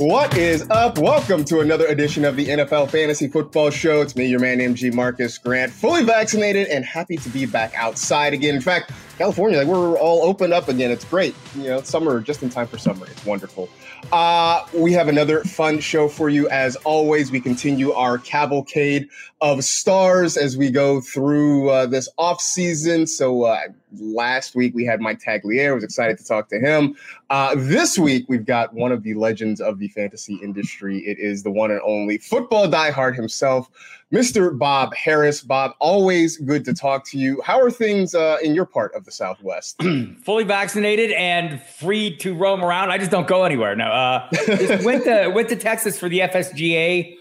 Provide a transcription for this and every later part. What is up? Welcome to another edition of the NFL Fantasy Football Show. It's me, your man, MG Marcus Grant, fully vaccinated and happy to be back outside again. In fact, California, we're all opened up again. It's great. You know, summer, just in time for summer. It's wonderful. We have another fun show for you. As always, we continue our cavalcade of stars as we go through this offseason. So last week we had Mike Taglier. I was excited to talk to him. This week we've got one of the legends of the fantasy industry. It is the one and only football diehard himself, Mr. Bob Harris. Bob, always good to talk to you. How are things in your part of the Southwest? Fully vaccinated and free to roam around. I just don't go anywhere. No, just went to Texas for the FSGA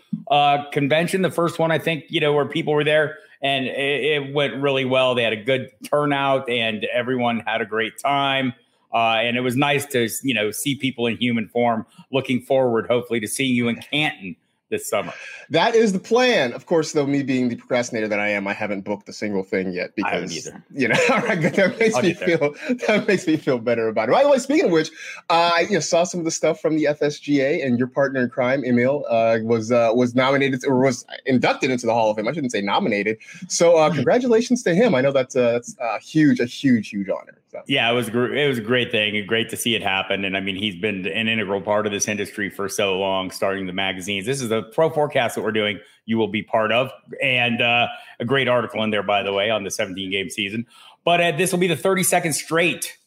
convention, the first one, I think, you know, where people were there, and it went really well. They had a good turnout and everyone had a great time. And it was nice to, you know, see people in human form. Looking forward, hopefully, to seeing you in Canton this summer. That is the plan. Of course, though, me being the procrastinator that I am, I haven't booked a single thing yet because, you know, that makes me feel better about it. By the way, speaking of which, I saw some of the stuff from the FSGA, and your partner in crime, Emil, was nominated or was inducted into the Hall of Fame. I shouldn't say nominated. So congratulations to him. I know that's a huge honor. So. Yeah, it was a great thing. Great to see it happen. And I mean, he's been an integral part of this industry for so long, starting the magazines. This is the pro forecast that we're doing. You will be part of, and a great article in there, by the way, on the 17-game season. But this will be the 32nd straight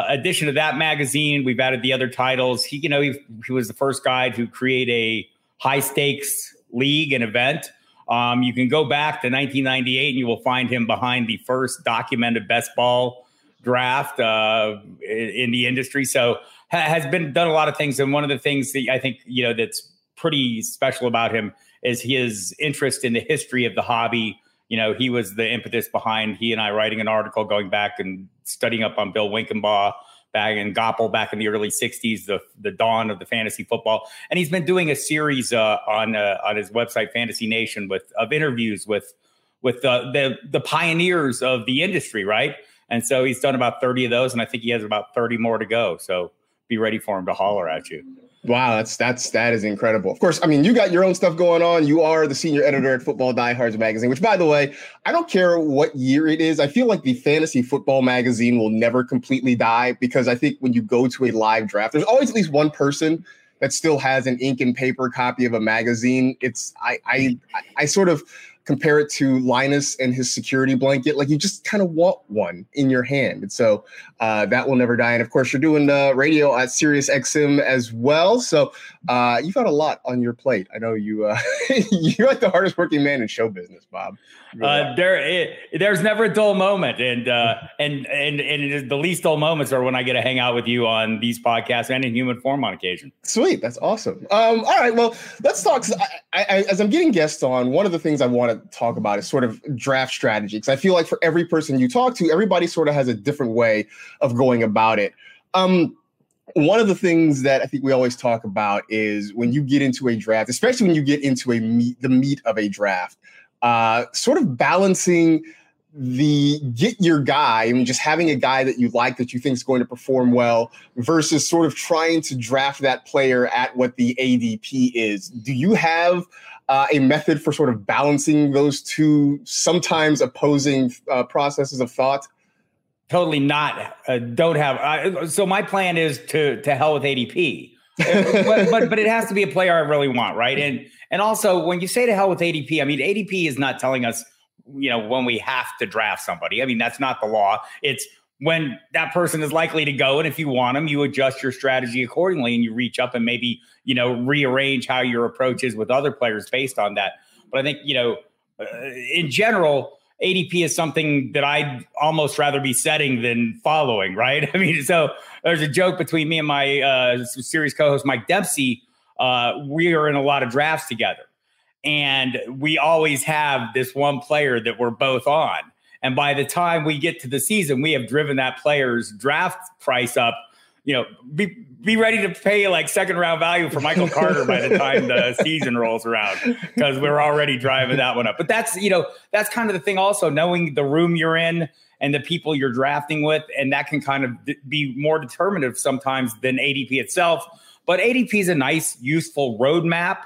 edition of that magazine. We've added the other titles. He, you know, he was the first guy to create a high stakes league and event. You can go back to 1998 and you will find him behind the first documented best ball draft in the industry. So has been done a lot of things. And one of the things that I think, you know, that's pretty special about him is his interest in the history of the hobby. You know, he was the impetus behind he and I writing an article going back and studying up on Bill Winkenbaugh, back in Goppel back in the early 60s, the dawn of the fantasy football. And he's been doing a series on his website, Fantasy Nation, of interviews with the pioneers of the industry, right? And so he's done about 30 of those, and I think he has about 30 more to go. So be ready for him to holler at you. Wow, that is incredible. Of course, I mean, you got your own stuff going on. You are the senior editor at Football Diehards Magazine, which, by the way, I don't care what year it is. I feel like the fantasy football magazine will never completely die, because I think when you go to a live draft, there's always at least one person that still has an ink and paper copy of a magazine. It's I sort of compare it to Linus and his security blanket. Like, you just kind of want one in your hand. And so that will never die. And of course, you're doing radio at SiriusXM as well. So you've got a lot on your plate. I know you, you're like the hardest working man in show business, Bob. There's never a dull moment. And the least dull moments are when I get to hang out with you on these podcasts and in human form on occasion. Sweet. That's awesome. All right. Well, let's talk. As I'm getting guests on, one of the things I want to talk about is sort of draft strategy, because I feel like for every person you talk to, everybody sort of has a different way of going about it. One of the things that I think we always talk about is when you get into a draft, especially when you get into the meat of a draft, sort of balancing the get your guy, I mean, just having a guy that you like, that you think is going to perform well, versus sort of trying to draft that player at what the ADP is. Do you have a method for sort of balancing those two sometimes opposing processes of thought? Totally not. Don't have. So my plan is to hell with ADP, but it has to be a player I really want, right? And also, when you say to hell with ADP, I mean, ADP is not telling us, you know, when we have to draft somebody. I mean, that's not the law. It's when that person is likely to go, and if you want them, you adjust your strategy accordingly, and you reach up and maybe, you know, rearrange how your approach is with other players based on that. But I think, you know, in general, ADP is something that I'd almost rather be setting than following, right? I mean, so there's a joke between me and my series co-host Mike Dempsey. We are in a lot of drafts together, and we always have this one player that we're both on. And by the time we get to the season, we have driven that player's draft price up. You know, be ready to pay like second round value for Michael Carter by the time the season rolls around, because we're already driving that one up. But that's, you know, that's kind of the thing also, knowing the room you're in and the people you're drafting with. And that can kind of be more determinative sometimes than ADP itself. But ADP is a nice, useful roadmap.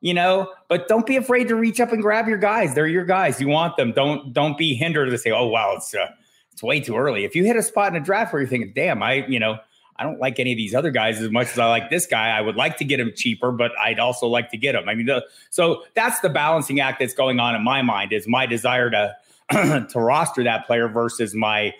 You know, but don't be afraid to reach up and grab your guys. They're your guys. You want them. Don't be hindered to say, oh, wow, it's way too early. If you hit a spot in a draft where you're thinking, damn, I don't like any of these other guys as much as I like this guy. I would like to get him cheaper, but I'd also like to get him. I mean, so that's the balancing act that's going on in my mind, is my desire to roster that player versus my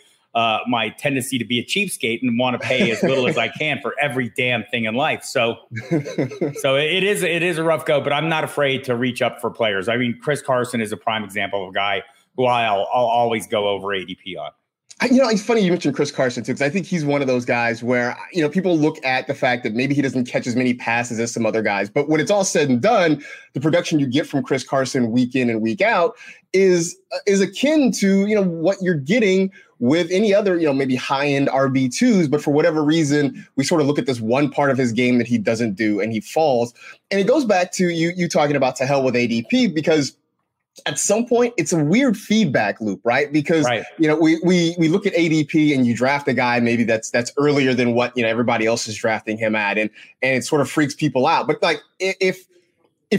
tendency to be a cheapskate and want to pay as little as I can for every damn thing in life. So it is a rough go, but I'm not afraid to reach up for players. I mean, Chris Carson is a prime example of a guy who I'll always go over ADP on. You know, it's funny you mentioned Chris Carson, too, because I think he's one of those guys where, you know, people look at the fact that maybe he doesn't catch as many passes as some other guys. But when it's all said and done, the production you get from Chris Carson week in and week out is akin to, you know, what you're getting with any other, you know, maybe high-end RB2s. But for whatever reason, we sort of look at this one part of his game that he doesn't do, and he falls. And it goes back to you talking about to hell with ADP, because at some point, it's a weird feedback loop, right? Because, you know, we look at ADP and you draft a guy maybe that's earlier than what, you know, everybody else is drafting him at. And it sort of freaks people out. But like, if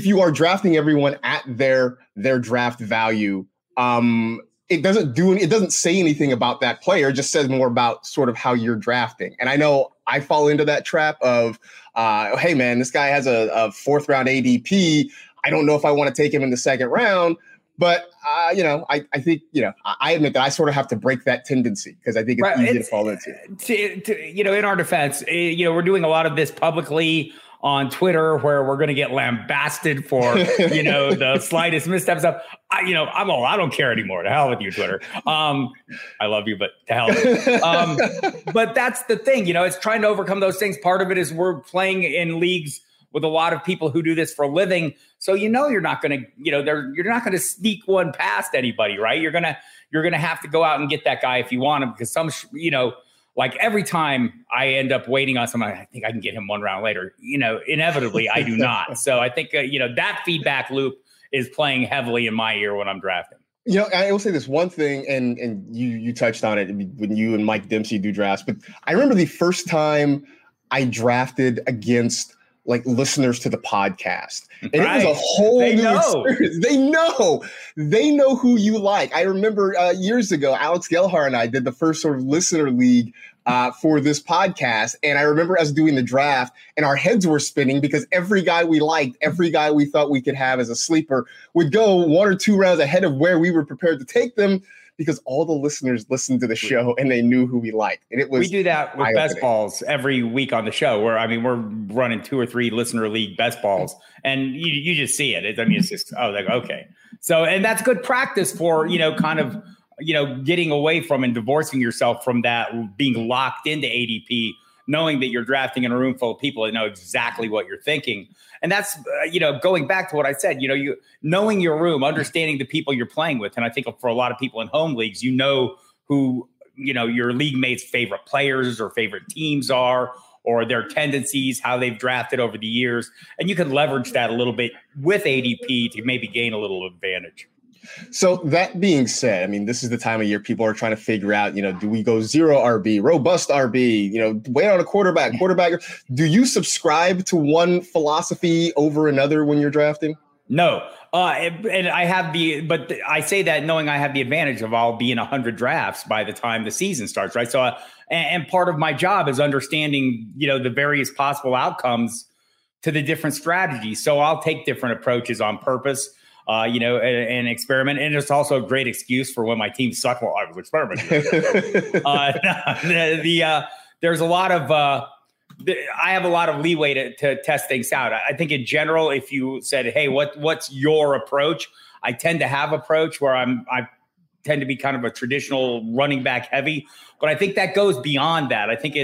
you are drafting everyone at their draft value, it doesn't say anything about that player. It just says more about sort of how you're drafting. And I know I fall into that trap of, hey, man, this guy has a fourth round ADP. I don't know if I want to take him in the second round. But, you know, I think, you know, I admit that I sort of have to break that tendency, because I think it's easy to fall into. You know, in our defense, you know, we're doing a lot of this publicly on Twitter, where we're going to get lambasted for, you know, the slightest missteps up. I don't care anymore. To hell with you, Twitter. I love you, but to hell with you. But that's the thing, you know, it's trying to overcome those things. Part of it is we're playing in leagues with a lot of people who do this for a living. So, you know, you're not going to, you know, you're not going to sneak one past anybody, right? You're going to have to go out and get that guy if you want him, because some, you know, Like every time I end up waiting on someone, I think I can get him one round later. You know, inevitably I do not. So I think, you know, that feedback loop is playing heavily in my ear when I'm drafting. You know, I will say this one thing, and you touched on it when you and Mike Dempsey do drafts, but I remember the first time I drafted against like listeners to the podcast, and right. It was a whole new experience. They know who you like. I remember years ago, Alex Gelhar and I did the first sort of listener league for this podcast, and I remember us doing the draft, and our heads were spinning because every guy we liked, every guy we thought we could have as a sleeper would go one or two rounds ahead of where we were prepared to take them because all the listeners listened to the show and they knew who we liked. And it was we do that with best balls every week on the show where, I mean, we're running 2 or 3 listener league best balls and you just see it. I mean, it's just, oh, like, okay. So, and that's good practice for, you know, kind of, you know, getting away from and divorcing yourself from that, being locked into ADP, knowing that you're drafting in a room full of people that know exactly what you're thinking. And that's, you know, going back to what I said, you know, you knowing your room, understanding the people you're playing with. And I think for a lot of people in home leagues, you know who, you know, your league mates' favorite players or favorite teams are, or their tendencies, how they've drafted over the years. And you can leverage that a little bit with ADP to maybe gain a little advantage. So that being said, I mean, this is the time of year people are trying to figure out, you know, do we go zero RB, robust RB, you know, wait on a quarterback? Do you subscribe to one philosophy over another when you're drafting? No. But I say that knowing I have the advantage of I'll be in 100 drafts by the time the season starts, right? So, and part of my job is understanding, you know, the various possible outcomes to the different strategies. So I'll take different approaches on purpose. You know, an experiment. And it's also a great excuse for when my team sucked. Well, I was experimenting. There's a lot of, I have a lot of leeway to test things out. I think in general, if you said, hey, what's your approach? I tend to have approach where I tend to be kind of a traditional running back heavy, but I think that goes beyond that. I think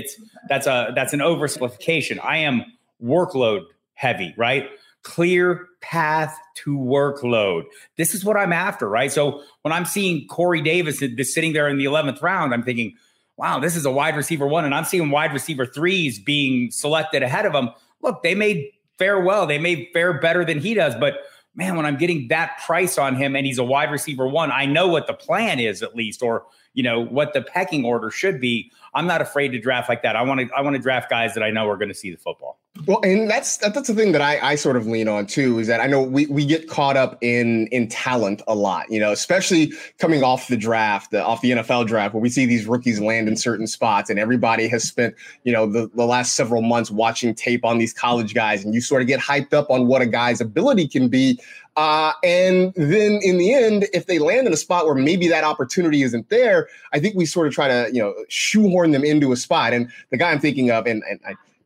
that's an oversimplification. I am workload heavy, right? Clear path to workload. This is what I'm after, right? So when I'm seeing Corey Davis sitting there in the 11th round, I'm thinking, wow, this is a wide receiver 1, and I'm seeing wide receiver 3s being selected ahead of him. Look, they may fare well. They may fare better than he does, but man, when I'm getting that price on him and he's a wide receiver 1, I know what the plan is at least, or, you know, what the pecking order should be. I'm not afraid to draft like that. I want to draft guys that I know are going to see the football. Well, and that's the thing that I sort of lean on too, is that I know we get caught up in talent a lot, you know, especially coming off the draft, off the NFL draft, where we see these rookies land in certain spots and everybody has spent, you know, the last several months watching tape on these college guys, and you sort of get hyped up on what a guy's ability can be. And then in the end, if they land in a spot where maybe that opportunity isn't there, I think we sort of try to, you know, shoehorn them into a spot. And the guy I'm thinking of,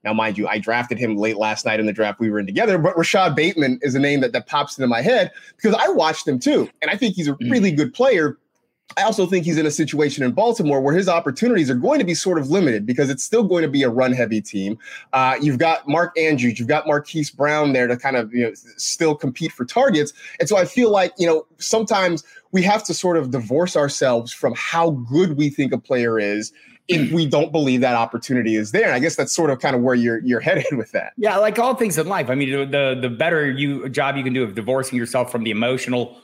now, mind you, I drafted him late last night in the draft we were in together, but Rashad Bateman is a name that pops into my head because I watched him too. And I think he's a really good player. I also think he's in a situation in Baltimore where his opportunities are going to be sort of limited because it's still going to be a run-heavy team. You've got Mark Andrews, you've got Marquise Brown there to kind of, you know, still compete for targets. And so I feel like, you know, sometimes we have to sort of divorce ourselves from how good we think a player is if we don't believe that opportunity is there. And I guess that's sort of kind of where you're headed with that. Yeah, like all things in life. I mean, the better job you can do of divorcing yourself from the emotional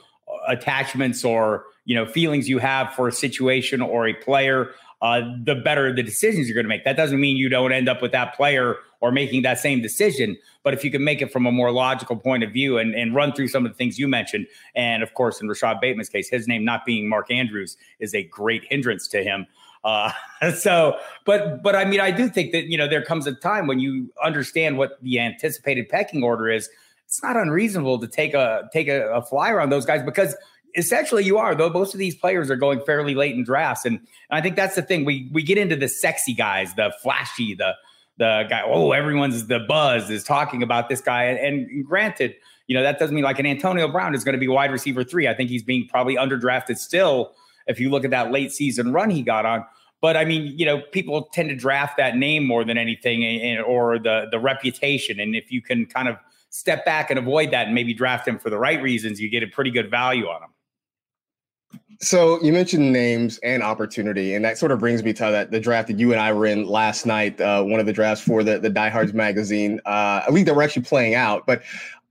attachments or, you know, feelings you have for a situation or a player, the better the decisions you're going to make. That doesn't mean you don't end up with that player or making that same decision. But if you can make it from a more logical point of view and run through some of the things you mentioned, and of course, in Rashad Bateman's case, his name not being Mark Andrews is a great hindrance to him. But I mean, I do think that, you know, there comes a time when you understand what the anticipated pecking order is. It's not unreasonable to take a flyer on those guys because essentially you are, though most of these players are going fairly late in drafts. And I think that's the thing. We get into the sexy guys, the flashy, the guy, oh, everyone's the buzz is talking about this guy. And granted, you know, that doesn't mean like an Antonio Brown is going to be wide receiver 3. I think he's being probably underdrafted still if you look at that late season run he got on. But I mean, you know, people tend to draft that name more than anything or the reputation. And if you can kind of step back and avoid that and maybe draft him for the right reasons, you get a pretty good value on him. So you mentioned names and opportunity, and that sort of brings me to that the draft that you and I were in last night, one of the drafts for the Diehards magazine, a league that we're actually playing out. But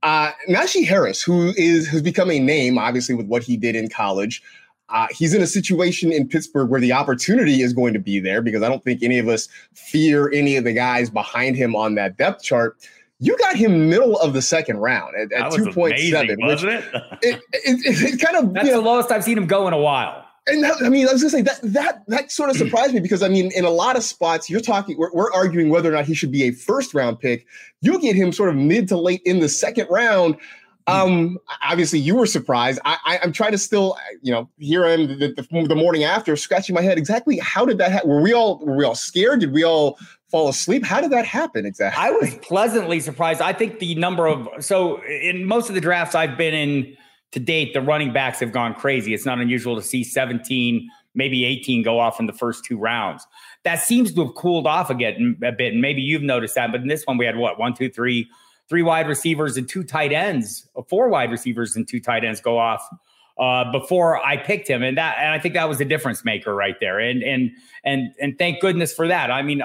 Najee Harris, who's become a name, obviously, with what he did in college, he's in a situation in Pittsburgh where the opportunity is going to be there because I don't think any of us fear any of the guys behind him on that depth chart. You got him middle of the second round at 2.7, wasn't it? It kind of that's the lowest I've seen him go in a while. And that, I mean, I was gonna say that sort of surprised me because I mean, in a lot of spots, we're arguing whether or not he should be a first round pick. You get him sort of mid to late in the second round. Obviously, you were surprised. I'm trying to still, here I am the morning after, scratching my head. Exactly, how did that happen? Were we all scared? Did we all fall asleep? How did that happen exactly? I was pleasantly surprised. I think the number of in most of the drafts I've been in to date, the running backs have gone crazy. It's not unusual to see 17, maybe 18 go off in the first two rounds. That seems to have cooled off again a bit, and maybe you've noticed that. But in this one, we had what 1, 2, 3. Three wide receivers and two tight ends, four wide receivers and two tight ends go off before I picked him, and I think that was the difference maker right there. And thank goodness for that. I mean,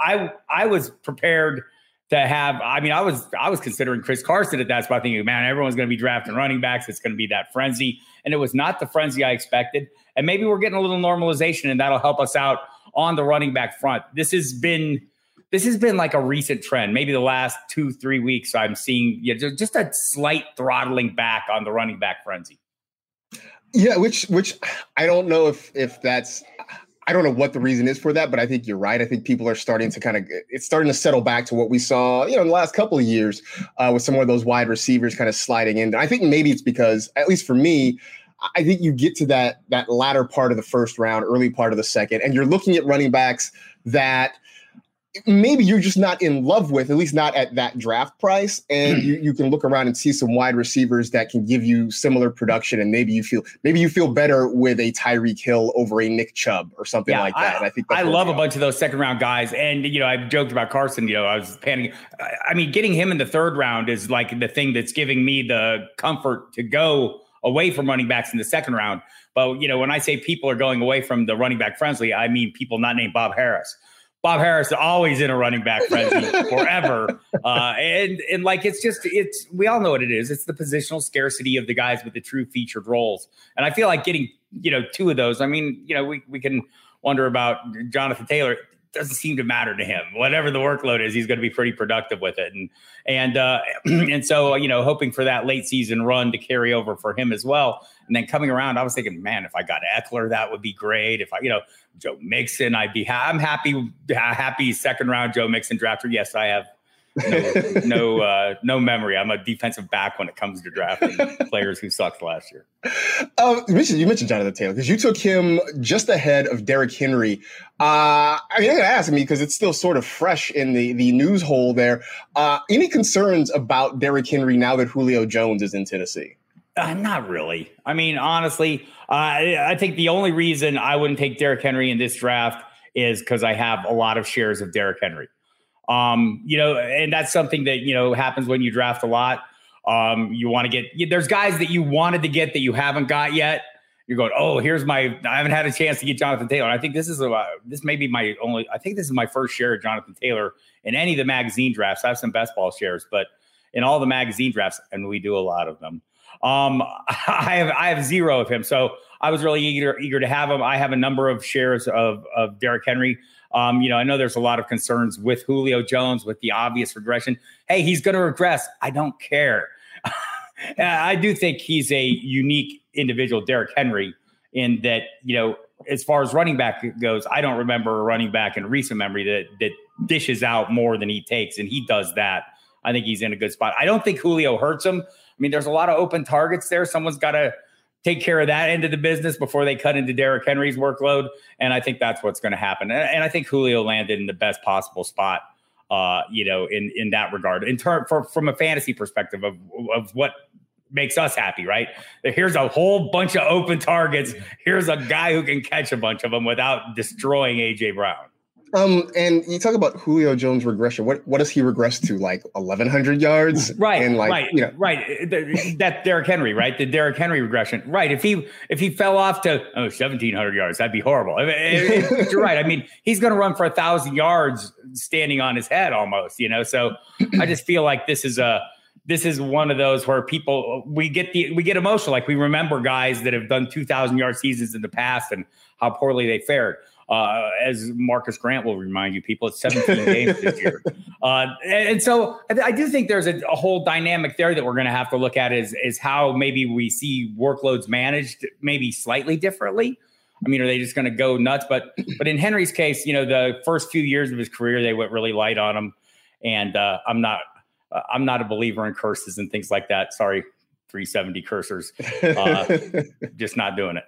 I was prepared to have. I mean, I was considering Chris Carson at that spot, thinking, man, everyone's going to be drafting running backs. It's going to be that frenzy, and it was not the frenzy I expected. And maybe we're getting a little normalization, and that'll help us out on the running back front. This has been like a recent trend. Maybe the last 2-3 weeks, I'm seeing just a slight throttling back on the running back frenzy. Yeah, which I don't know if that's – I don't know what the reason is for that, but I think you're right. I think people are starting to it's starting to settle back to what we saw, in the last couple of years with some of those wide receivers kind of sliding in. I think maybe it's because, at least for me, I think you get to that latter part of the first round, early part of the second, and you're looking at running backs that – maybe you're just not in love with, at least not at that draft price. And you can look around and see some wide receivers that can give you similar production. And maybe you feel better with a Tyreek Hill over a Nick Chubb or something like that. And I think I love a bunch of those second round guys. And, I joked about Carson, I was panicking. I mean, getting him in the third round is like the thing that's giving me the comfort to go away from running backs in the second round. But, when I say people are going away from the running back frenzy, I mean, people not named Bob Harris. Bob Harris always in a running back frenzy forever. We all know what it is. It's the positional scarcity of the guys with the true featured roles. And I feel like getting, two of those. I mean, we can wonder about Jonathan Taylor. It doesn't seem to matter to him. Whatever the workload is, he's going to be pretty productive with it. And so, hoping for that late season run to carry over for him as well. And then coming around, I was thinking, man, if I got Eckler, that would be great. If I, Joe Mixon, I'd be happy second round Joe Mixon drafter. Yes, I have no memory. I'm a defensive back when it comes to drafting players who sucked last year. You mentioned Jonathan Taylor because you took him just ahead of Derrick Henry. I'm going to ask me because it's still sort of fresh in the news hole there. Any concerns about Derrick Henry now that Julio Jones is in Tennessee? Not really. I mean, honestly, I think the only reason I wouldn't take Derrick Henry in this draft is because I have a lot of shares of Derrick Henry. And that's something that, happens when you draft a lot. You want to get – there's guys that you wanted to get that you haven't got yet. You're going, I haven't had a chance to get Jonathan Taylor. And I think this is my first share of Jonathan Taylor in any of the magazine drafts. I have some best ball shares, but in all the magazine drafts, and we do a lot of them. I have zero of him. So I was really eager to have him. I have a number of shares of Derrick Henry. I know there's a lot of concerns with Julio Jones, with the obvious regression. Hey, he's going to regress. I don't care. I do think he's a unique individual, Derrick Henry, in that, as far as running back goes, I don't remember a running back in recent memory that dishes out more than he takes. And he does that. I think he's in a good spot. I don't think Julio hurts him. I mean, there's a lot of open targets there. Someone's got to take care of that end of the business before they cut into Derrick Henry's workload. And I think that's what's going to happen. And I think Julio landed in the best possible spot, in that regard, in term from a fantasy perspective of what makes us happy, right? Here's a whole bunch of open targets. Here's a guy who can catch a bunch of them without destroying A.J. Brown. And you talk about Julio Jones regression. What does he regress to? Like 1,100 yards? Right. And like, right. You know. Right. That Derrick Henry, right? The Derrick Henry regression. Right. If he fell off to 1,700 yards, that'd be horrible. You're right. I mean, he's going to run for 1,000 yards standing on his head almost, you know? So I just feel like this is one of those where people, we get emotional. Like we remember guys that have done 2,000 yard seasons in the past and how poorly they fared. As Marcus Grant will remind you, people, it's 17 games this year. And so I do think there's a whole dynamic there that we're going to have to look at is how maybe we see workloads managed maybe slightly differently. I mean, are they just going to go nuts? But in Henry's case, you know, the first few years of his career, they went really light on him. And I'm not a believer in curses and things like that. Sorry, 370 cursors. Just not doing it.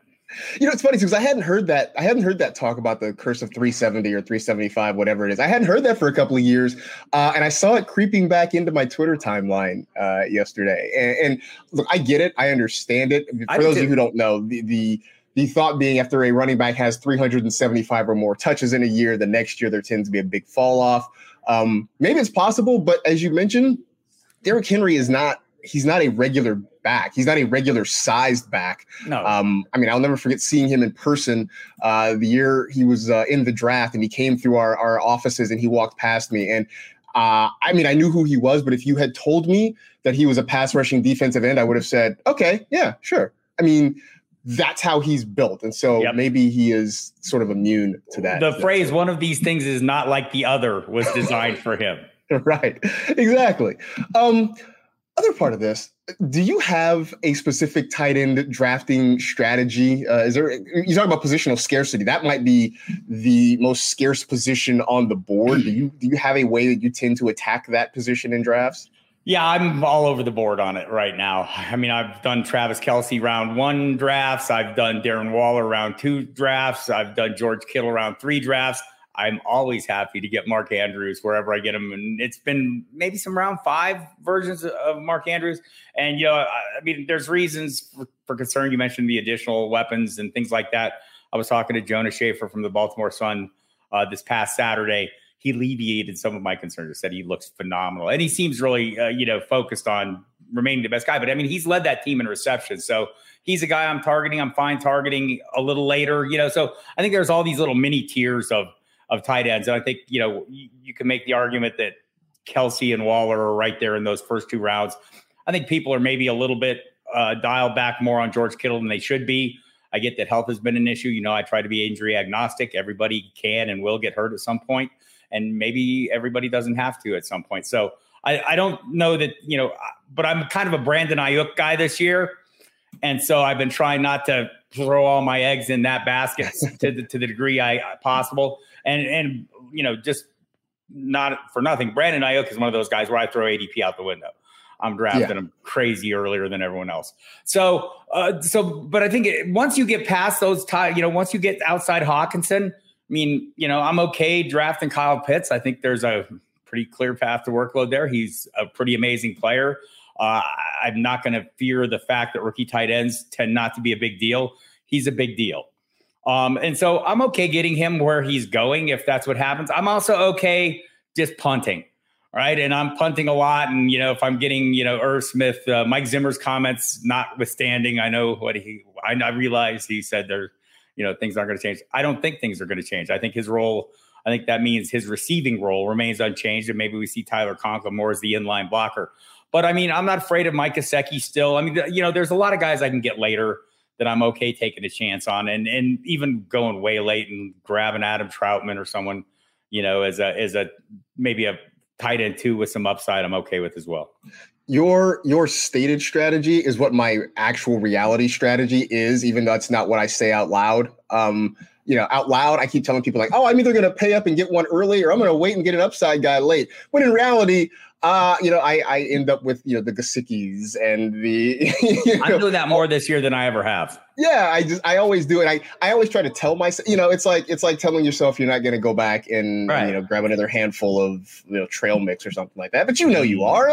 You know, it's funny because I hadn't heard that talk about the curse of 370 or 375, whatever it is. I hadn't heard that for a couple of years, and I saw it creeping back into my Twitter timeline yesterday. And look, I get it, I understand it. For those of you who don't know, the thought being after a running back has 375 or more touches in a year, the next year there tends to be a big fall off. Maybe it's possible, but as you mentioned, Derrick Henry is not. He's not a regular back. He's not a regular sized back. No. I mean, I'll never forget seeing him in person the year he was in the draft, and he came through our offices and he walked past me. And I mean, I knew who he was, but if you had told me that he was a pass rushing defensive end, I would have said, okay, yeah, sure. I mean, that's how he's built. And so Maybe he is sort of immune to that. The phrase, one of these things is not like the other, was designed for him. Right. Exactly. Other part of this, do you have a specific tight end drafting strategy? You talk about positional scarcity. That might be the most scarce position on the board. Do you have a way that you tend to attack that position in drafts? Yeah, I'm all over the board on it right now. I mean, I've done Travis Kelce round 1 drafts. I've done Darren Waller round 2 drafts. I've done George Kittle round 3 drafts. I'm always happy to get Mark Andrews wherever I get him. And it's been maybe some round 5 versions of Mark Andrews. And, you know, I mean, there's reasons for concern. You mentioned the additional weapons and things like that. I was talking to Jonah Schaefer from the Baltimore Sun this past Saturday. He alleviated some of my concerns. I said he looks phenomenal. And he seems really, focused on remaining the best guy. But, I mean, he's led that team in reception. So he's a guy I'm targeting. I'm fine targeting a little later, you know. So I think there's all these little mini tiers of tight ends. And I think, you know, you can make the argument that Kelce and Waller are right there in those first 2 rounds. I think people are maybe a little bit dialed back more on George Kittle than they should be. I get that health has been an issue. You know, I try to be injury agnostic. Everybody can and will get hurt at some point, and maybe everybody doesn't have to at some point. So I don't know that, you know, but I'm kind of a Brandon Ayuk guy this year. And so I've been trying not to throw all my eggs in that basket to the degree I possible. And you know, just not for nothing, Brandon Ayuk is one of those guys where I throw ADP out the window. I'm drafting him crazy earlier than everyone else. So, but I think once you get past those, once you get outside Hawkinson, I mean, you know, I'm okay drafting Kyle Pitts. I think there's a pretty clear path to workload there. He's a pretty amazing player. I'm not going to fear the fact that rookie tight ends tend not to be a big deal. He's a big deal. And so I'm okay getting him where he's going if that's what happens. I'm also okay just punting, right? And I'm punting a lot. And, you know, if I'm getting, you know, Irv Smith, Mike Zimmer's comments notwithstanding, I know what I realize he said there, you know, things aren't going to change. I don't think things are going to change. I think his role, I think that means his receiving role remains unchanged. And maybe we see Tyler Conklin more as the inline blocker. But, I mean, I'm not afraid of Mike Gesicki still. I mean, you know, there's a lot of guys I can get later that I'm okay taking a chance on, and even going way late and grabbing Adam Trautman or someone, you know, as a maybe a tight end too with some upside, I'm okay with as well. Your stated strategy is what my actual reality strategy is, even though it's not what I say out loud. Out loud, I keep telling people like, oh, I'm either going to pay up and get one early, or I'm going to wait and get an upside guy late. When in reality, I end up with, the Gasickis and the. I'm doing that more this year than I ever have. Yeah, I always do it. I always try to tell myself, you know, it's like telling yourself you're not going to go back and grab another handful of trail mix or something like that. But you know you are,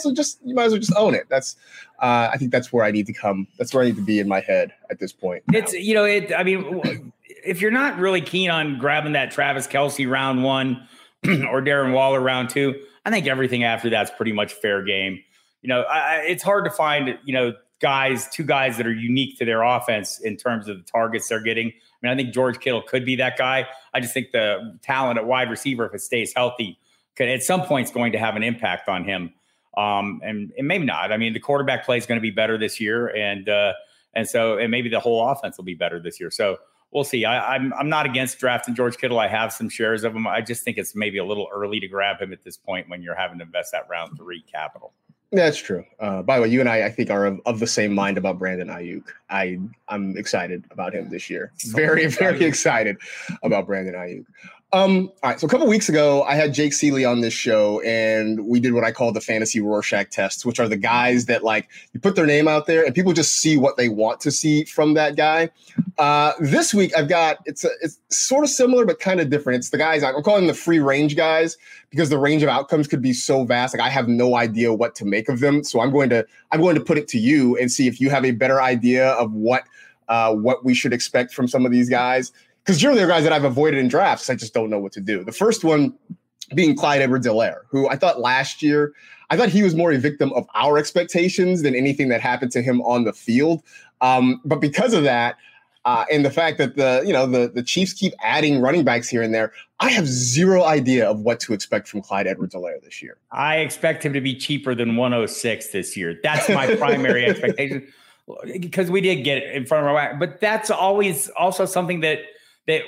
so just you might as well just own it. That's I think that's where I need to be in my head at this point. It's now. I mean. if you're not really keen on grabbing that Travis Kelce round one or Darren Waller round two, I think everything after that's pretty much fair game. You know, it's hard to find, you know, two guys that are unique to their offense in terms of the targets they're getting. I mean, I think George Kittle could be that guy. I just think the talent at wide receiver, if it stays healthy, could at some point is going to have an impact on him. And maybe not. I mean, the quarterback play is going to be better this year. And maybe the whole offense will be better this year. So we'll see. I'm not against drafting George Kittle. I have some shares of him. I just think it's maybe a little early to grab him at this point when you're having to invest that round three capital. That's true. By the way, you and I think are of the same mind about Brandon Ayuk. I'm excited about him this year. Very, very excited about Brandon Ayuk. All right. So a couple weeks ago, I had Jake Seeley on this show, and we did what I call the fantasy Rorschach tests, which are the guys that, like, you put their name out there and people just see what they want to see from that guy. This week, I've got it's sort of similar but kind of different. It's the guys I'm calling the free range guys, because the range of outcomes could be so vast. Like, I have no idea what to make of them. So I'm going to put it to you and see if you have a better idea of what we should expect from some of these guys. Because generally they're guys that I've avoided in drafts. I just don't know what to do. The first one being Clyde Edwards-Helaire, who last year I thought he was more a victim of our expectations than anything that happened to him on the field. But because of that, and the fact that the Chiefs keep adding running backs here and there, I have zero idea of what to expect from Clyde Edwards-Helaire this year. I expect him to be cheaper than 106 this year. That's my primary expectation, because we did get it in front of our – but that's always also something that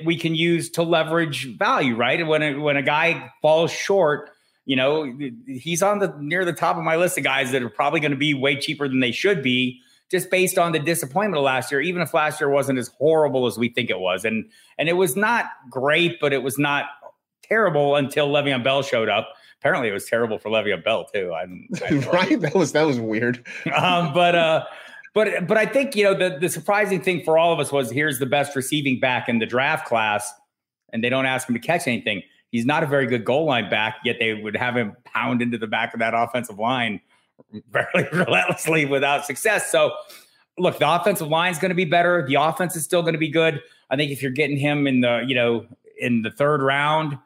we can use to leverage value, right? And when a guy falls short, you know, he's on the near the top of my list of guys that are probably going to be way cheaper than they should be, just based on the disappointment of last year, even if last year wasn't as horrible as we think it was. And it was not great, but it was not terrible until Le'Veon Bell showed up. Apparently it was terrible for Le'Veon Bell too. Right? That was weird. But I think, you know, the surprising thing for all of us was, here's the best receiving back in the draft class, and they don't ask him to catch anything. He's not a very good goal line back, yet they would have him pound into the back of that offensive line fairly relentlessly without success. So, look, the offensive line is going to be better. The offense is still going to be good. I think if you're getting him in the third round,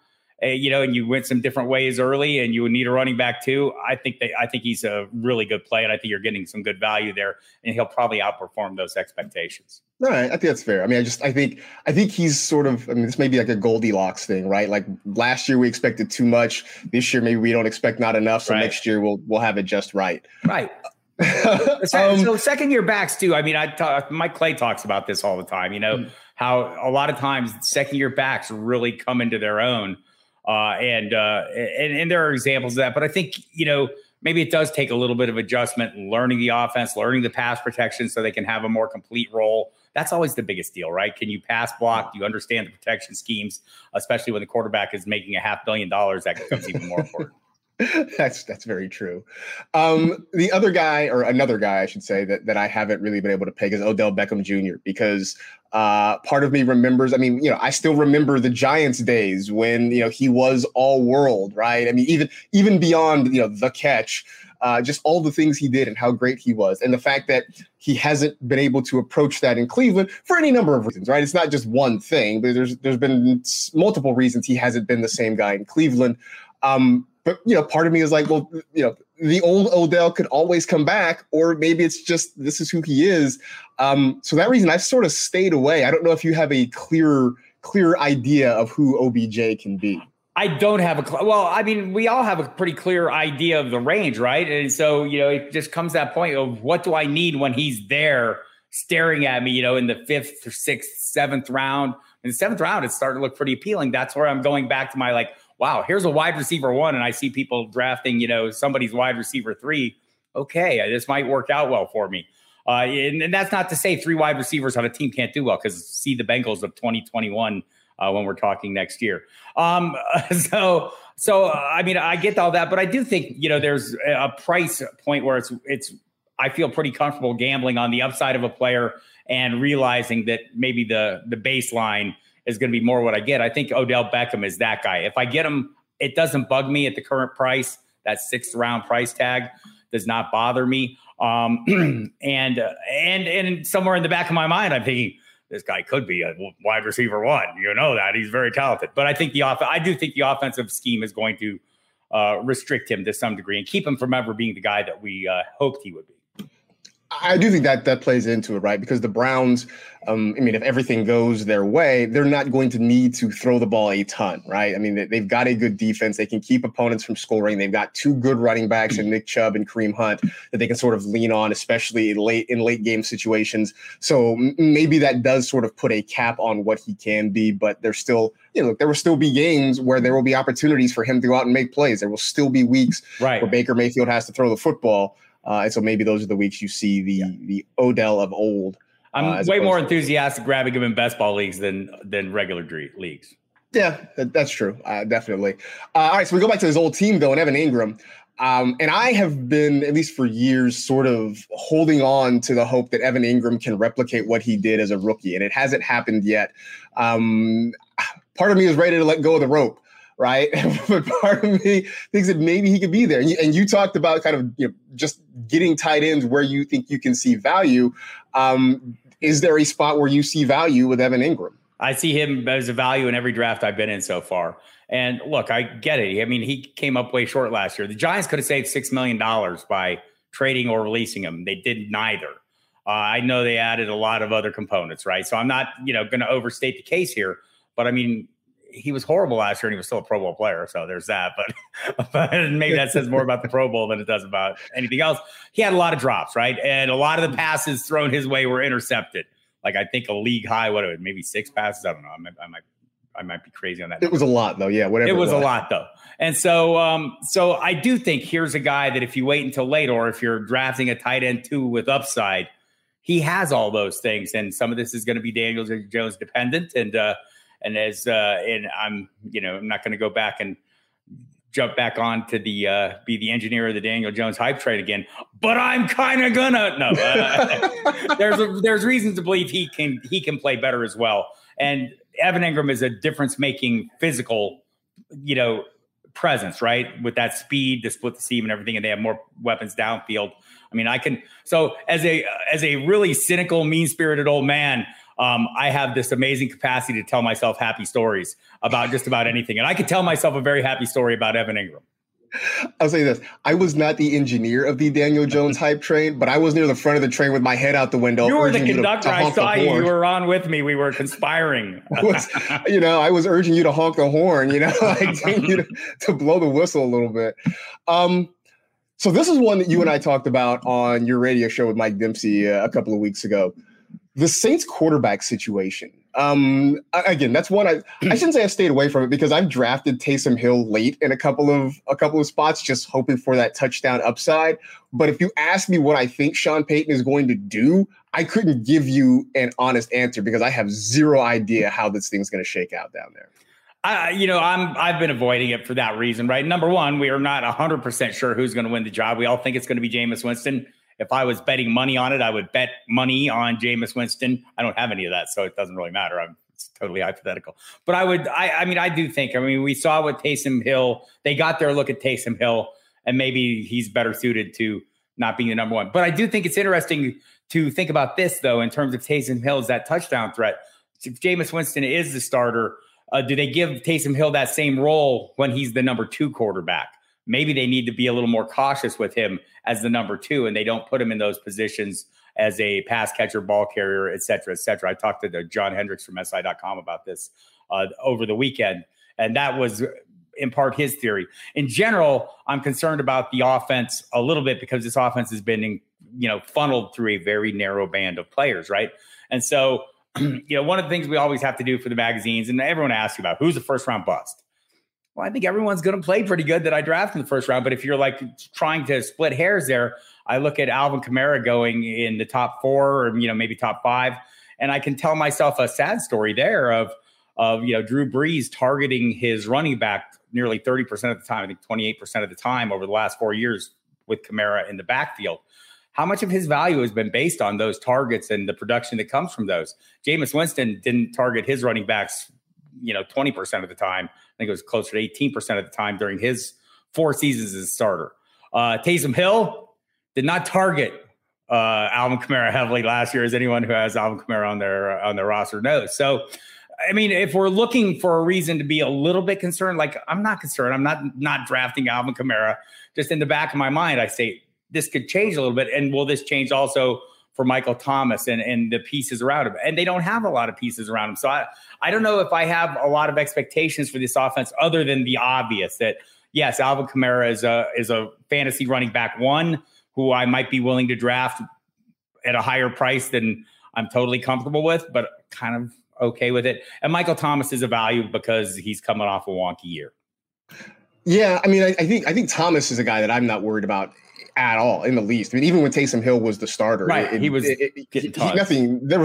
and you went some different ways early, and you would need a running back too, I think he's a really good play, and I think you're getting some good value there, and he'll probably outperform those expectations. All right, I think that's fair. I mean, I think he's sort of, I mean, this may be like a Goldilocks thing, right? Like last year we expected too much. This year maybe we don't expect not enough. So Next year we'll have it just right. Right. So second year backs too. I mean, Mike Clay talks about this all the time. You know, how a lot of times second year backs really come into their own. And there are examples of that, but I think, you know, maybe it does take a little bit of adjustment, learning the offense, learning the pass protection so they can have a more complete role. That's always the biggest deal, right? Can you pass block? Do you understand the protection schemes, especially when the quarterback is making $500 million? That becomes even more important. That's very true. The other guy, or another guy, I should say, that I haven't really been able to pick is Odell Beckham Jr. because part of me remembers, I mean, you know, I still remember the Giants days when, you know, he was all world, right? I mean, even beyond, you know, the catch, just all the things he did and how great he was. And the fact that he hasn't been able to approach that in Cleveland for any number of reasons, right? It's not just one thing, but there's been multiple reasons he hasn't been the same guy in Cleveland. But, you know, part of me is like, well, you know, the old Odell could always come back, or maybe it's just this is who he is. So that reason I've sort of stayed away. I don't know if you have a clear idea of who OBJ can be. I don't have well, I mean, we all have a pretty clear idea of the range, right? And so, you know, it just comes to that point of what do I need when he's there staring at me, you know, in the 5th, 6th, 7th round. In the 7th round, it's starting to look pretty appealing. That's where I'm going back to my, like, wow, here's a wide receiver one, and I see people drafting, you know, somebody's wide receiver 3. Okay, this might work out well for me. And that's not to say 3 wide receivers on a team can't do well, because see the Bengals of 2021 when we're talking next year. So I mean, I get all that, but I do think, you know, there's a price point where it's I feel pretty comfortable gambling on the upside of a player and realizing that maybe the baseline is going to be more what I get. I think Odell Beckham is that guy. If I get him, it doesn't bug me at the current price. That 6th round price tag does not bother me. And somewhere in the back of my mind, I'm thinking, this guy could be a wide receiver one. You know that. He's very talented. But I think I do think the offensive scheme is going to restrict him to some degree and keep him from ever being the guy that we hoped he would be. I do think that plays into it, right? Because the Browns, if everything goes their way, they're not going to need to throw the ball a ton, right? I mean, they've got a good defense. They can keep opponents from scoring. They've got two good running backs in Nick Chubb and Kareem Hunt that they can sort of lean on, especially in late game situations. So maybe that does sort of put a cap on what he can be, but there's still, there will still be games where there will be opportunities for him to go out and make plays. There will still be weeks where Baker Mayfield has to throw the football. And so maybe those are the weeks you see the Odell of old. I'm way more enthusiastic grabbing him in best ball leagues than regular leagues. Yeah, that's true. Definitely. All right. So we go back to his old team, though, and Evan Engram. And I have been, at least for years, sort of holding on to the hope that Evan Engram can replicate what he did as a rookie. And it hasn't happened yet. Part of me is ready to let go of the rope. Right. But part of me thinks that maybe he could be there. And you talked about kind of just getting tight ends where you think you can see value. Is there a spot where you see value with Evan Engram? I see him as a value in every draft I've been in so far. And look, I get it. I mean, he came up way short last year. The Giants could have saved $6 million by trading or releasing him. They did neither. I know they added a lot of other components. Right. So I'm not, going to overstate the case here. But I mean, he was horrible last year and he was still a Pro Bowl player. So there's that, but maybe that says more about the Pro Bowl than it does about anything else. He had a lot of drops, right? And a lot of the passes thrown his way were intercepted. Like I think a league high, maybe 6 passes. I don't know. I might be crazy on that. It was a lot though. Yeah. Whatever. It was a lot though. And so, so I do think here's a guy that if you wait until late, or if you're drafting a tight end 2 with upside, he has all those things. And some of this is going to be Daniel Jones dependent. And I'm not going to go back and jump back on to be the engineer of the Daniel Jones hype train again, but I'm kind of gonna. No, there's reasons to believe he can play better as well. And Evan Engram is a difference making physical, presence, right? With that speed, the split the seam and everything, and they have more weapons downfield. I mean, so as a really cynical, mean spirited old man, I have this amazing capacity to tell myself happy stories about just about anything. And I could tell myself a very happy story about Evan Engram. I'll say this. I was not the engineer of the Daniel Jones hype train, but I was near the front of the train with my head out the window. You were the conductor. I saw you. You were on with me. We were conspiring. I was urging you to honk the horn, to blow the whistle a little bit. So this is one that you and I talked about on your radio show with Mike Dempsey a couple of weeks ago. The Saints quarterback situation. Again, that's one I shouldn't say I've stayed away from it because I've drafted Taysom Hill late in a couple of spots, just hoping for that touchdown upside. But if you ask me what I think Sean Payton is going to do, I couldn't give you an honest answer because I have zero idea how this thing's going to shake out down there. I've been avoiding it for that reason, right? Number one, we are not 100% sure who's going to win the job. We all think it's going to be Jameis Winston. If I was betting money on it, I would bet money on Jameis Winston. I don't have any of that, so it doesn't really matter. It's totally hypothetical. But we saw with Taysom Hill, they got their look at Taysom Hill, and maybe he's better suited to not being the number one. But I do think it's interesting to think about this, though, in terms of Taysom Hill as that touchdown threat. If Jameis Winston is the starter, do they give Taysom Hill that same role when he's the number 2 quarterback? Maybe they need to be a little more cautious with him as the number 2, and they don't put him in those positions as a pass catcher, ball carrier, et cetera, et cetera. I talked to John Hendricks from SI.com about this over the weekend, and that was in part his theory. In general, I'm concerned about the offense a little bit because this offense has been, funneled through a very narrow band of players, right? And so, one of the things we always have to do for the magazines, and everyone asks you about, who's the first-round bust? Well, I think everyone's going to play pretty good that I draft in the first round. But if you're trying to split hairs there, I look at Alvin Kamara going in the top 4 or, maybe top 5. And I can tell myself a sad story there of Drew Brees targeting his running back nearly 30% of the time, I think 28% of the time over the last 4 years with Kamara in the backfield. How much of his value has been based on those targets and the production that comes from those? Jameis Winston didn't target his running backs 20% of the time. I think it was closer to 18% of the time during his 4 seasons as a starter. Taysom Hill did not target Alvin Kamara heavily last year, as anyone who has Alvin Kamara on their roster knows. So, I mean, if we're looking for a reason to be a little bit concerned, like I'm not concerned. I'm not drafting Alvin Kamara. Just in the back of my mind, I say this could change a little bit. And will this change also for Michael Thomas and the pieces around him? And they don't have a lot of pieces around him. So I don't know if I have a lot of expectations for this offense other than the obvious that, yes, Alvin Kamara is a fantasy running back one who I might be willing to draft at a higher price than I'm totally comfortable with, but kind of okay with it. And Michael Thomas is a value because he's coming off a wonky year. Yeah, I mean, I think Thomas is a guy that I'm not worried about at all in the least. I mean, even when Taysom Hill was the starter, right? There was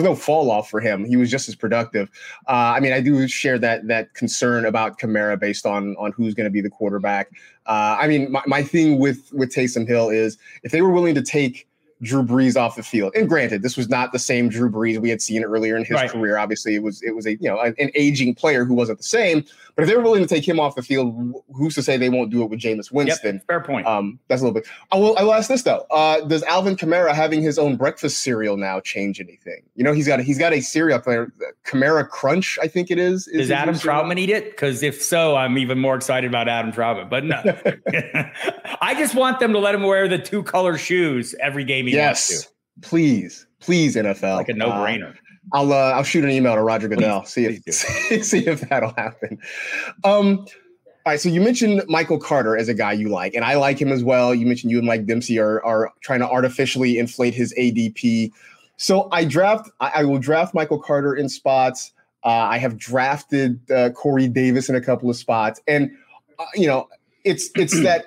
no fall off for him. He was just as productive. I mean, I do share that concern about Kamara based on who's going to be the quarterback. I mean, my thing with Taysom Hill is if they were willing to take Drew Brees off the field, and granted, this was not the same Drew Brees we had seen earlier in his career. Obviously, it was a an aging player who wasn't the same. But if they were willing to take him off the field, who's to say they won't do it with Jameis Winston? Yep, fair point. That's a little bit. I will ask this though: does Alvin Kamara having his own breakfast cereal now change anything? You know, he's got a cereal player, Kamara Crunch, I think it is. Does Adam Trautman eat it? Because if so, I'm even more excited about Adam Trautman. But no, I just want them to let him wear the 2-color shoes every game. Yes, please, NFL. Like a no-brainer. I'll shoot an email to Roger Goodell. See if that'll happen. All right. So you mentioned Michael Carter as a guy you like, and I like him as well. You mentioned you and Mike Dempsey are trying to artificially inflate his ADP. So I will draft Michael Carter in spots. I have drafted Corey Davis in a couple of spots, and it's that.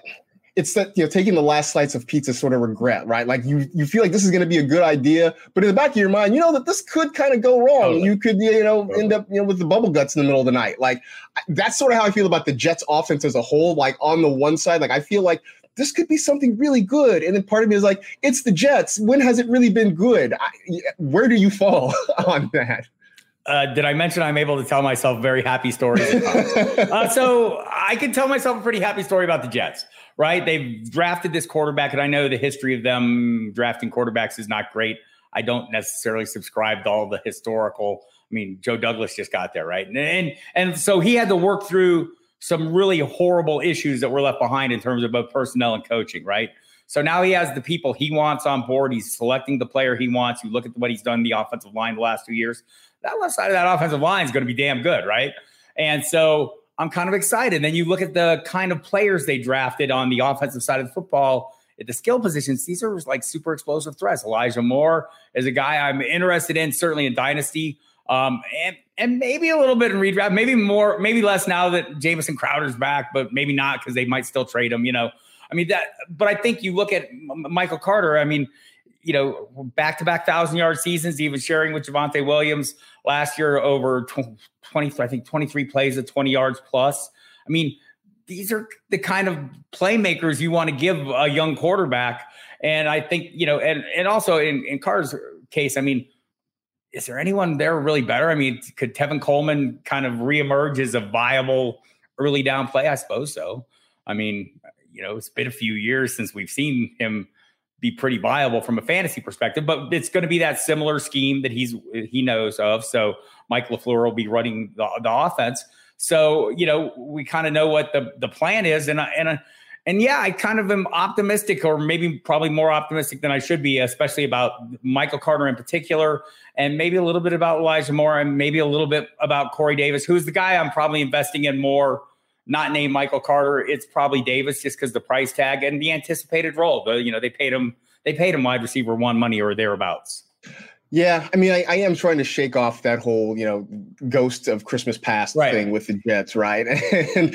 It's that, taking the last slice of pizza sort of regret, right? Like you feel like this is going to be a good idea, but in the back of your mind, you know that this could kind of go wrong. Totally. You could, end up, with the bubble guts in the middle of the night. Like that's sort of how I feel about the Jets offense as a whole. Like on the one side, like I feel like this could be something really good. And then part of me is like, it's the Jets. When has it really been good? Where do you fall on that? Did I mention I'm able to tell myself very happy stories? So I can tell myself a pretty happy story about the Jets, right? They've drafted this quarterback, and I know the history of them drafting quarterbacks is not great. I don't necessarily subscribe to all the historical. I mean, Joe Douglas just got there, right? And so he had to work through some really horrible issues that were left behind in terms of both personnel and coaching, right? So now he has the people he wants on board. He's selecting the player he wants. You look at what he's done in the offensive line the last 2 years. That left side of that offensive line is going to be damn good, right? And so I'm kind of excited. Then you look at the kind of players they drafted on the offensive side of the football at the skill positions. These are like super explosive threats. Elijah Moore is a guy I'm interested in, certainly in Dynasty, and maybe a little bit in redraft, maybe more, maybe less now that Jamison Crowder's back, but maybe not because they might still trade him, I mean that. But I think you look at Michael Carter, I mean, back-to-back 1,000-yard seasons, even sharing with Javonte Williams last year over 23 plays of 20 yards plus. I mean, these are the kind of playmakers you want to give a young quarterback. And I think, and also in Carter's case, I mean, is there anyone there really better? I mean, could Tevin Coleman kind of reemerge as a viable early down play? I suppose so. I mean, it's been a few years since we've seen him be pretty viable from a fantasy perspective, but it's going to be that similar scheme that he knows of. So Mike LaFleur will be running the offense. So, we kind of know what the plan is. And yeah, I kind of am optimistic, or maybe probably more optimistic than I should be, especially about Michael Carter in particular, and maybe a little bit about Elijah Moore, and maybe a little bit about Corey Davis, who's the guy I'm probably investing in more. Not named Michael Carter, it's probably Davis, just because the price tag and the anticipated role. But, they paid him wide receiver one money or thereabouts. Yeah, I mean, I am trying to shake off that whole, ghost of Christmas past thing with the Jets, right? And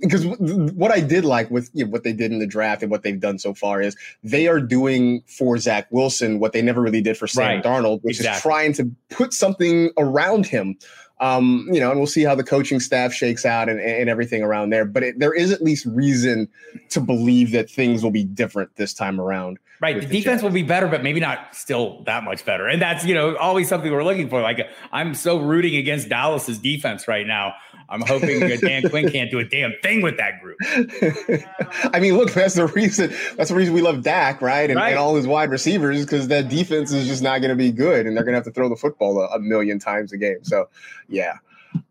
because what I did like with what they did in the draft and what they've done so far is they are doing for Zach Wilson what they never really did for Sam Darnold, which is trying to put something around him. And we'll see how the coaching staff shakes out and everything around there. But there is at least reason to believe that things will be different this time around. Right. The defense will be better, but maybe not still that much better. And that's, always something we're looking for. Like I'm so rooting against Dallas's defense right now. I'm hoping Dan Quinn can't do a damn thing with that group. I mean, look, that's the reason we love Dak, right? And all his wide receivers, because that defense is just not going to be good, and they're going to have to throw the football a million times a game. So, yeah.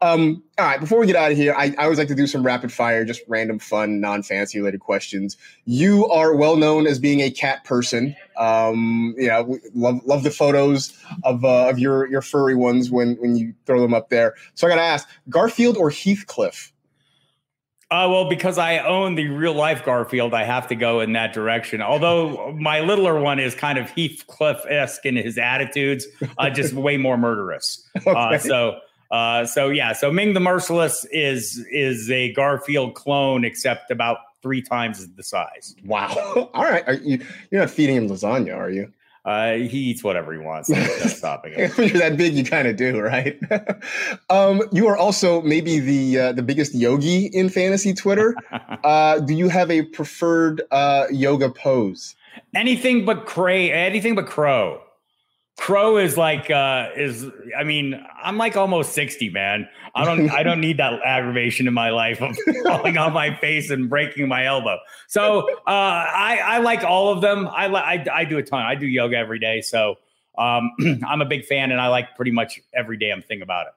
All right, before we get out of here, I always like to do some rapid fire, just random fun, non-fancy related questions. You are well known as being a cat person. Love the photos of your furry ones when you throw them up there. So I gotta ask, Garfield or Heathcliff? Well, because I own the real life Garfield, I have to go in that direction. Although my littler one is kind of Heathcliff-esque in his attitudes, just way more murderous. Okay. So Ming the Merciless is a Garfield clone, except about 3 times the size. Wow. All right. You're not feeding him lasagna, are you? He eats whatever he wants. That's stopping him. When you're that big, you kind of do, right? You are also maybe the biggest yogi in fantasy Twitter. Do you have a preferred yoga pose? Anything but crow. Crow is like, I'm like almost 60, man. I don't need that aggravation in my life of falling on my face and breaking my elbow. So I like all of them. I do a ton. I do yoga every day. So I'm a big fan, and I like pretty much every damn thing about it.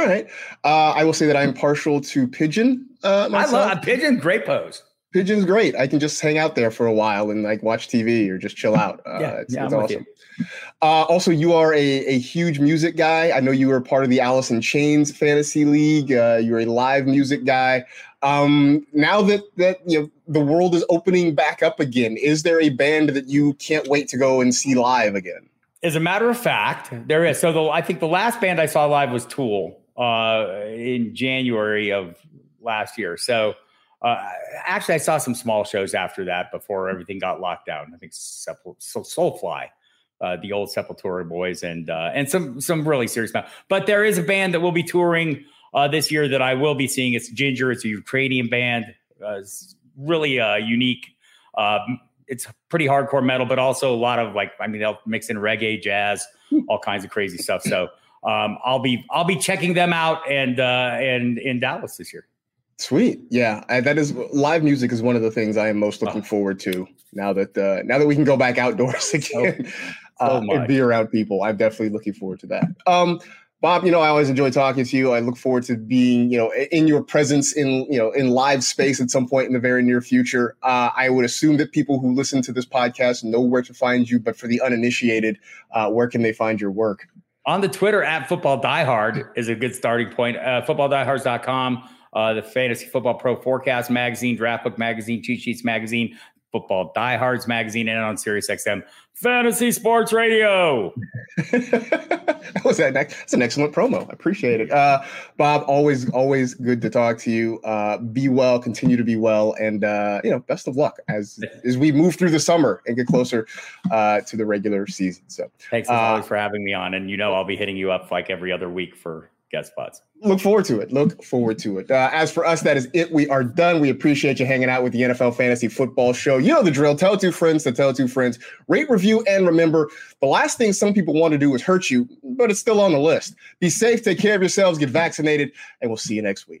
All right. I will say that I'm partial to pigeon. I love a pigeon. Great pose. Pigeon's great. I can just hang out there for a while and like watch TV or just chill out. It's awesome. Also, you are a huge music guy. I know you were part of the Alice in Chains Fantasy League. You're a live music guy. Now that you know, the world is opening back up again, is there a band that you can't wait to go and see live again? As a matter of fact, there is. So I think the last band I saw live was Tool in January of last year. So. Actually, I saw some small shows after that before everything got locked down. I think Soulfly, the old Sepultura boys, and some really serious stuff. But there is a band that will be touring this year that I will be seeing. It's Ginger. It's a Ukrainian band. It's really unique. It's pretty hardcore metal, but also a lot of they'll mix in reggae, jazz, all kinds of crazy stuff. So I'll be checking them out and in Dallas this year. Sweet. Yeah. Live music is one of the things I am most looking forward to now that we can go back outdoors again and be around people. I'm definitely looking forward to that. Bob, I always enjoy talking to you. I look forward to being, in your presence in live space at some point in the very near future. I would assume that people who listen to this podcast know where to find you, but for the uninitiated, where can they find your work? On the Twitter at @FootballDieHard is a good starting point. FootballDieHards.com. The Fantasy Football Pro Forecast Magazine, Draft Book Magazine, Cheat Sheets Magazine, Football Diehards Magazine, and on SiriusXM Fantasy Sports Radio. That's an excellent promo. I appreciate it. Bob, always good to talk to you. Be well, continue to be well, and best of luck as we move through the summer and get closer to the regular season. So thanks as always for having me on, and I'll be hitting you up like every other week for guest spots. Look forward to it. As for us, that is it. We are done. We appreciate you hanging out with the NFL Fantasy Football Show. You know the drill. Tell two friends. Rate, review, and remember, the last thing some people want to do is hurt you, but it's still on the list. Be safe, take care of yourselves, get vaccinated, and we'll see you next week.